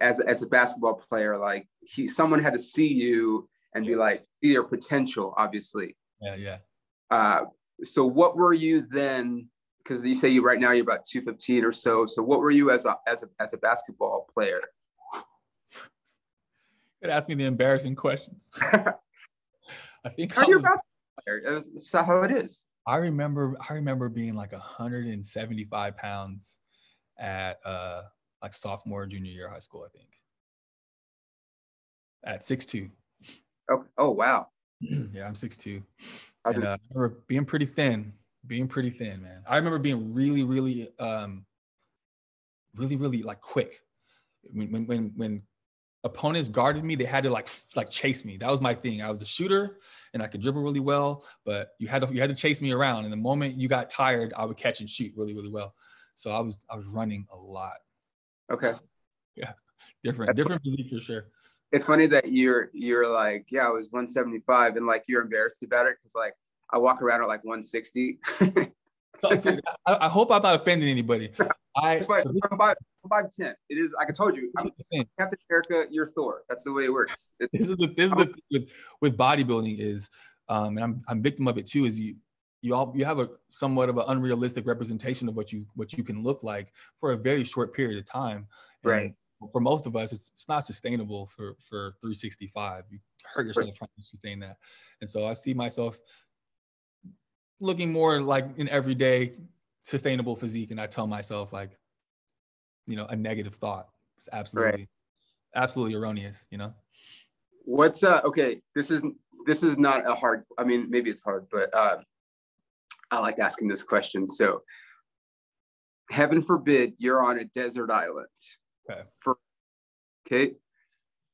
as a basketball player, like someone had to see you and be like, see your potential, obviously. Yeah. So what were you then? Because you say right now you're about 215 or so. So what were you as a basketball player? It asked me the embarrassing questions. I think you're a basketball player. That's how it is. I remember being like 175 pounds at like sophomore, junior year high school, I think. At 6'2". Oh wow. Yeah, I'm 6'2". And I remember being pretty thin, Being pretty thin, man. I remember being really like quick. When opponents guarded me, they had to like chase me. That was my thing. I was a shooter and I could dribble really well, but you had to chase me around. And the moment you got tired, I would catch and shoot really well. So I was running a lot. Okay. Yeah. Different physique for sure. It's funny that you're like, yeah, I was 175, and like you're embarrassed about it because like I walk around at like 160. So, I hope I'm not offending anybody. I'm 5'10". It is, like I told you, I'm Captain America, you're Thor. That's the way it works. This is the thing with bodybuilding is, and I'm victim of it too, is you have a somewhat of an unrealistic representation of what you can look like for a very short period of time. And right. For most of us, it's not sustainable for 365. You hurt yourself right. Trying to sustain that. And so I see myself looking more like an everyday sustainable physique, and I tell myself like, you know, a negative thought. It's absolutely erroneous, you know? What's okay, this is not a hard, I mean, maybe it's hard, but I like asking this question. So heaven forbid you're on a desert island. Okay.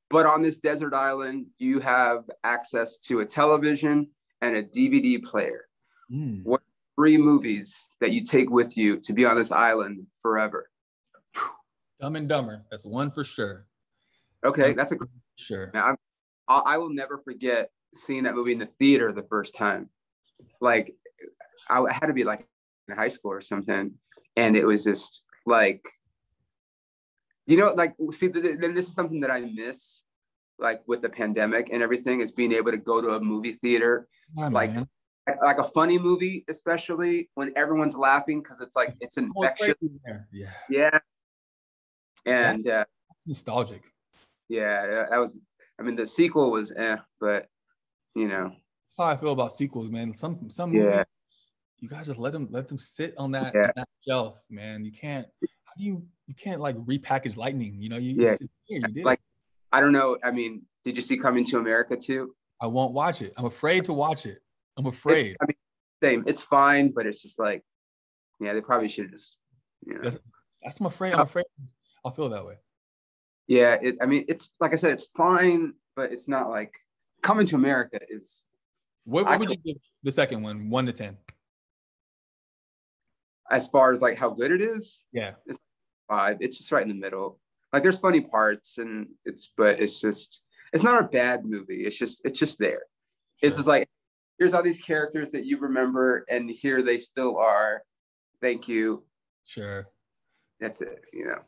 But on this desert island, you have access to a television and a DVD player. Mm. What three movies that you take with you to be on this island forever? Dumb and Dumber. That's one for sure. Okay, that's a great one. Sure. Now, I will never forget seeing that movie in the theater the first time. Like, I had to be like in high school or something, and it was just like, you know, like, see, then this is something that I miss, like with the pandemic and everything, is being able to go to a movie theater, yeah, like. Man. Like a funny movie, especially when everyone's laughing, because it's like it's infectious. Yeah. And that's nostalgic. Yeah, that was. I mean, the sequel was, but you know. That's how I feel about sequels, man. Some movies, you guys just let them sit on that shelf, man. You can't. How do you can't like repackage lightning? You know, you did. Like, I don't know. I mean, did you see Coming to America too? I won't watch it. I'm afraid to watch it. I'm afraid. Same. It's fine, but it's just like, yeah, they probably should have just, you know. That's I'm afraid. I'll feel that way. Yeah. It's like I said, it's fine, but it's not like Coming to America is. What would you give the second one, 1 to 10? As far as like how good it is? Yeah. It's 5. It's just right in the middle. Like there's funny parts and it's not a bad movie. It's just there. Sure. It's just like, here's all these characters that you remember, and here they still are. Thank you. Sure. That's it, you know.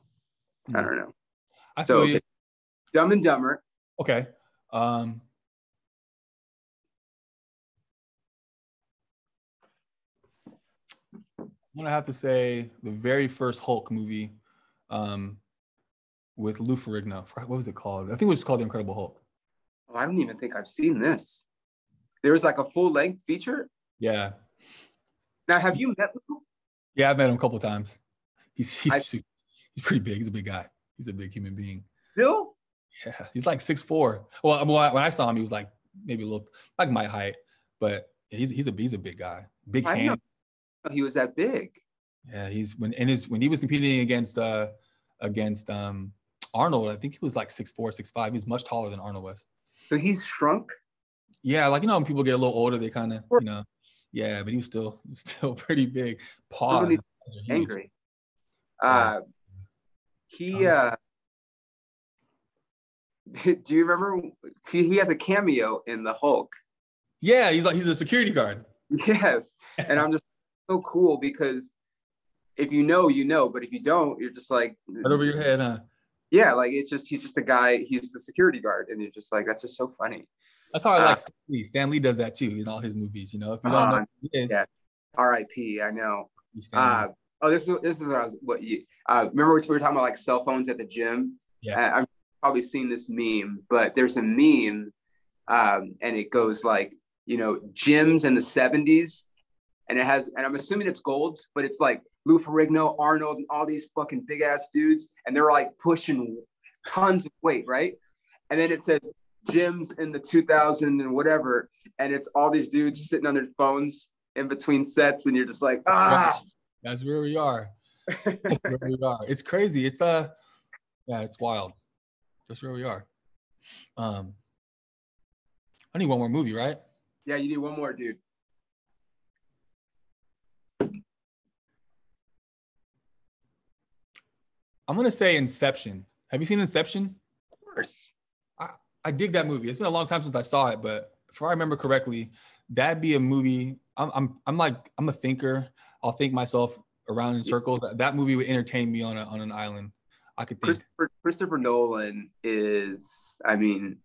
Mm. I don't know. I feel you. Dumb and Dumber. Okay. I'm going to have to say the very first Hulk movie with Lou Ferrigno. What was it called? I think it was called The Incredible Hulk. Oh, I don't even think I've seen this. There was like a full length feature. Yeah. Now, have you met Lou? Yeah, I've met him a couple of times. He's pretty big. He's a big guy. He's a big human being. Still? Yeah, he's like 6'4". Well, when I saw him, he was like maybe a little like my height, but he's a big guy. Big hand. I didn't know he was that big. Yeah, when he was competing against Arnold, I think he was like 6'4", 6'5". He was much taller than Arnold was. So he's shrunk. Yeah, like, you know, when people get a little older, they kind of, you know, yeah, but he was still pretty big. Paw. Angry. Do you remember, he has a cameo in the Hulk. Yeah, he's a security guard. Yes, and I'm just so cool because if you know, you know, but if you don't, you're just like. Right over your head, huh? Yeah, like, it's just, he's just a guy, he's the security guard, and you're just like, that's just so funny. That's how I like Stan Lee. Stan Lee does that too in all his movies, you know. If you don't know who he is, yeah. R.I.P. I know. This is what you remember we were talking about like cell phones at the gym. Yeah, I've probably seen this meme, but there's a meme, and it goes like, you know, gyms in the 70s, and it has, and I'm assuming it's gold, but it's like Lou Ferrigno, Arnold, and all these fucking big ass dudes, and they're like pushing tons of weight, right? And then it says, gyms in the 2000 and whatever, and it's all these dudes sitting on their phones in between sets and you're just like, ah. Right. That's where we are. That's where we are. It's crazy. It's yeah, it's wild. That's where we are. I need one more movie, right? Yeah, you need one more, dude. I'm gonna say Inception. Have you seen Inception? Of course. I dig that movie. It's been a long time since I saw it, but if I remember correctly, that'd be a movie. I'm a thinker. I'll think myself around in circles. That movie would entertain me on an island. I could think. Christopher Nolan is, I mean,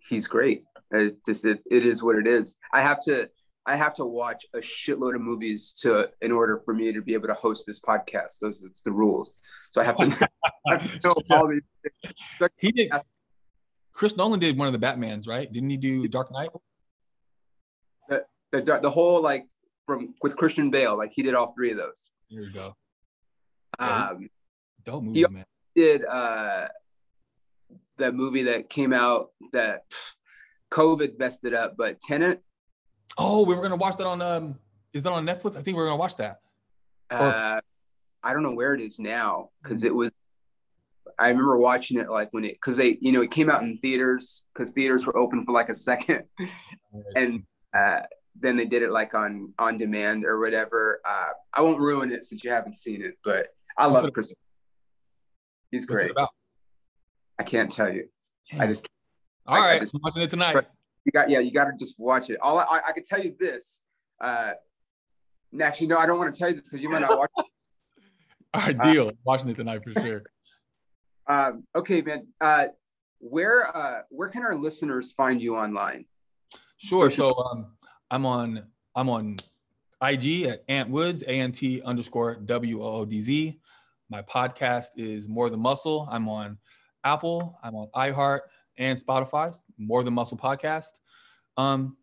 he's great. It is what it is. I have to watch a shitload of movies in order for me to be able to host this podcast. It's the rules. So I have to, know all these things. He did. Chris Nolan did one of the Batmans, right? Didn't he do Dark Knight? The whole like with Christian Bale, like he did all three of those. Here we go. Dope movie, man. He did the movie that came out that COVID messed it up, but Tenet. Oh, we were gonna watch that on. Is that on Netflix? I think we were gonna watch that. I don't know where it is now because it was. I remember watching it like when it came out in theaters because theaters were open for like a second, and then they did it like on demand or whatever. I won't ruin it since you haven't seen it, but I love Christopher. He's great. What's it about? I can't tell you. I just. All right, I'm watching it tonight. You got to just watch it. I could tell you this. Actually, no, I don't want to tell you this because you might not watch it. All right, deal. Watching it tonight for sure. Okay, man. Where can our listeners find you online? Sure. So I'm on IG at AntWoods, ANT_WOODZ. My podcast is More Than Muscle. I'm on Apple. I'm on iHeart and Spotify. More Than Muscle podcast. And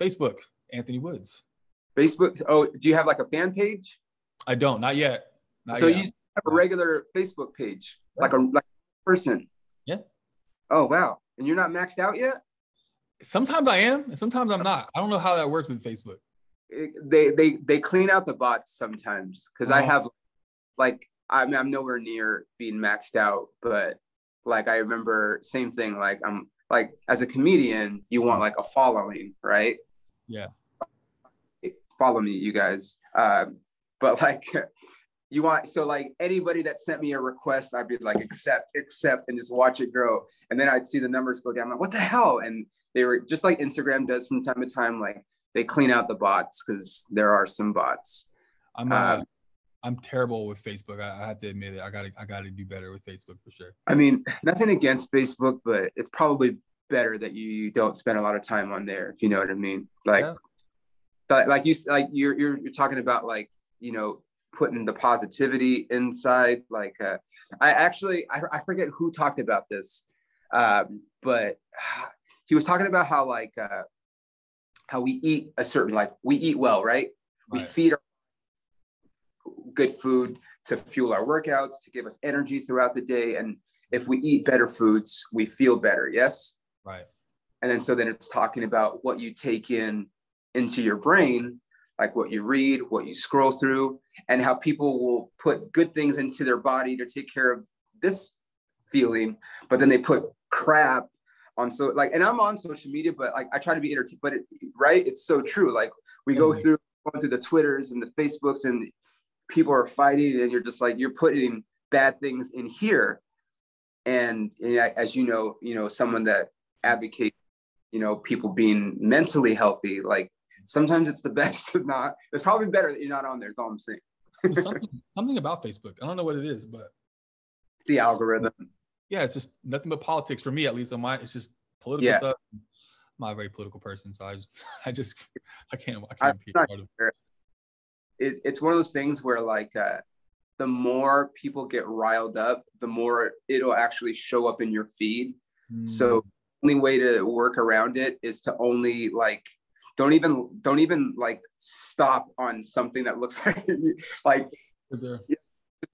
Facebook, Anthony Woods. Facebook. Oh, do you have like a fan page? I don't. Not yet. You have a regular Facebook page. Like a person. Yeah. Oh, wow. And you're not maxed out yet? Sometimes I am. And sometimes I'm not. I don't know how that works with Facebook. They clean out the bots sometimes. Because I have like, I'm nowhere near being maxed out. But like, I remember same thing. Like I'm like, as a comedian, you want like a following, right? Yeah. Follow me, you guys. But like, you want, so like anybody that sent me a request, I'd be like, accept, and just watch it grow. And then I'd see the numbers go down. I'm like, what the hell? And they were just like Instagram does from time to time, like they clean out the bots because there are some bots. I'm terrible with Facebook. I have to admit it. I gotta do better with Facebook for sure. I mean, nothing against Facebook, but it's probably better that you don't spend a lot of time on there, if you know what I mean. Like, yeah. You're talking about like, you know, putting the positivity inside, like I forget who talked about this, but he was talking about how like how we eat a certain, like we eat well, right? We feed our good food to fuel our workouts, to give us energy throughout the day, and if we eat better foods, we feel better. Yes, right. And then it's talking about what you take into your brain, like what you read, what you scroll through, and how people will put good things into their body to take care of this feeling, but then they put crap on. So like, and I'm on social media, but like I try to be entertaining, but it's so true. Like we go through the Twitters and the Facebooks, and people are fighting, and you're just like, you're putting bad things in here. And as you know, someone that advocates, you know, people being mentally healthy, like, sometimes it's the best of not. It's probably better that you're not on there. Is all I'm saying. something about Facebook. I don't know what it is, but it's the algorithm. Yeah, it's just nothing but politics for me, at least. It's just political stuff. I'm not a very political person, so I can't be part of it. It's one of those things where like the more people get riled up, the more it'll actually show up in your feed. Mm. So the only way to work around it is to only like. Don't even like stop on something that looks like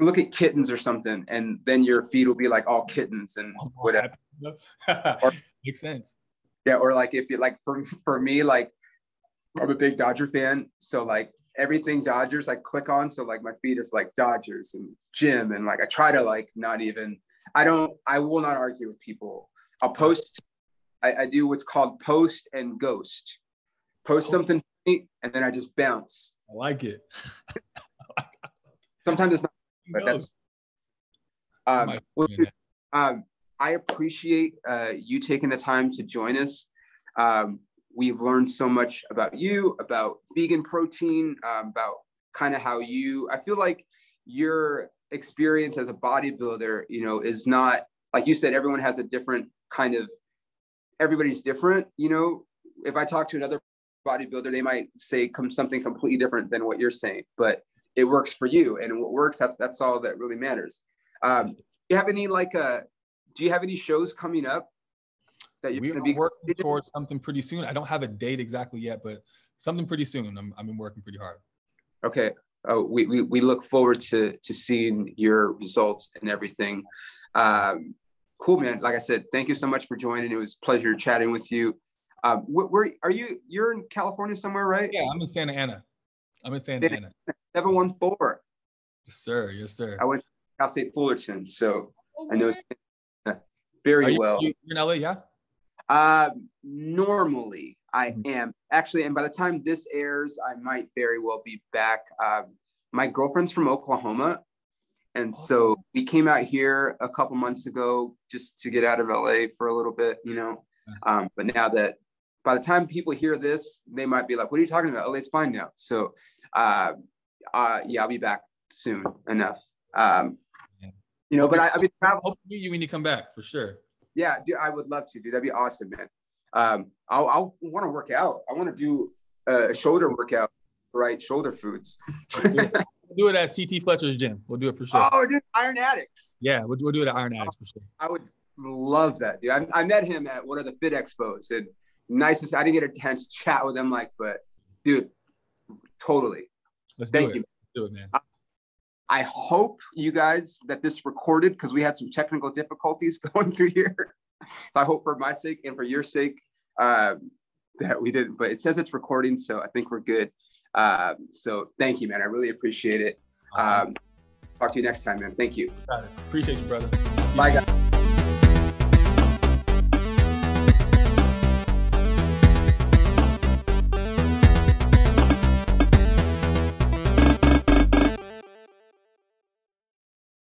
look at kittens or something, and then your feed will be like all kittens and whatever. Makes sense. Yeah, or like if you like for me, like I'm a big Dodger fan, so like everything Dodgers I click on, so like my feed is like Dodgers and gym, and like I try to like not even, I will not argue with people. I'll post, I do what's called post and ghost. Post something funny, and then I just bounce. I like it. Sometimes it's not, but that's, I appreciate you taking the time to join us. We've learned so much about you, about vegan protein, about kind of how you, I feel like your experience as a bodybuilder, you know, is not, like you said, everyone has a different kind of, everybody's different. You know, if I talk to another bodybuilder, they might say something completely different than what you're saying, but it works for you, and what works, that's all that really matters. Do you have any do you have any shows coming up that you're going to be working towards something pretty soon? I don't have a date exactly yet, but something pretty soon. I've been working pretty hard. Okay. Oh, we look forward to seeing your results and everything. Cool, man. Like I said, thank you so much for joining. It was a pleasure chatting with you. Where are you? You're in California somewhere, right? Yeah, I'm in Santa Ana. I'm in Santa Ana. 714. Yes, sir. Yes, sir. I went to Cal State Fullerton, so I know very well. You're in LA, yeah? Normally, I am. Actually, and by the time this airs, I might very well be back. My girlfriend's from Oklahoma, and so we came out here a couple months ago just to get out of LA for a little bit, you know. But now that, by the time people hear this, they might be like, what are you talking about? LA's fine now. So, yeah, I'll be back soon enough. You know, but I've been traveling. Hope to meet you when you come back, for sure. Yeah, dude, I would love to, dude. That'd be awesome, man. I'll want to work out. I want to do a shoulder workout, right? Shoulder foods. We'll do it at CT Fletcher's gym. We'll do it for sure. Oh, dude, Iron Addicts. Yeah, we'll do it at Iron Addicts for sure. I would love that, dude. I met him at one of the Fit Expos, and I didn't get a chance to chat with him, like, but dude, totally. Thank you. Let's do it, man. I hope you guys that this recorded, because we had some technical difficulties going through here. So I hope for my sake and for your sake that we didn't, but it says it's recording, so I think we're good. So thank you, man. I really appreciate it. Talk to you next time, man. Thank you. Appreciate you, brother. Bye, guys.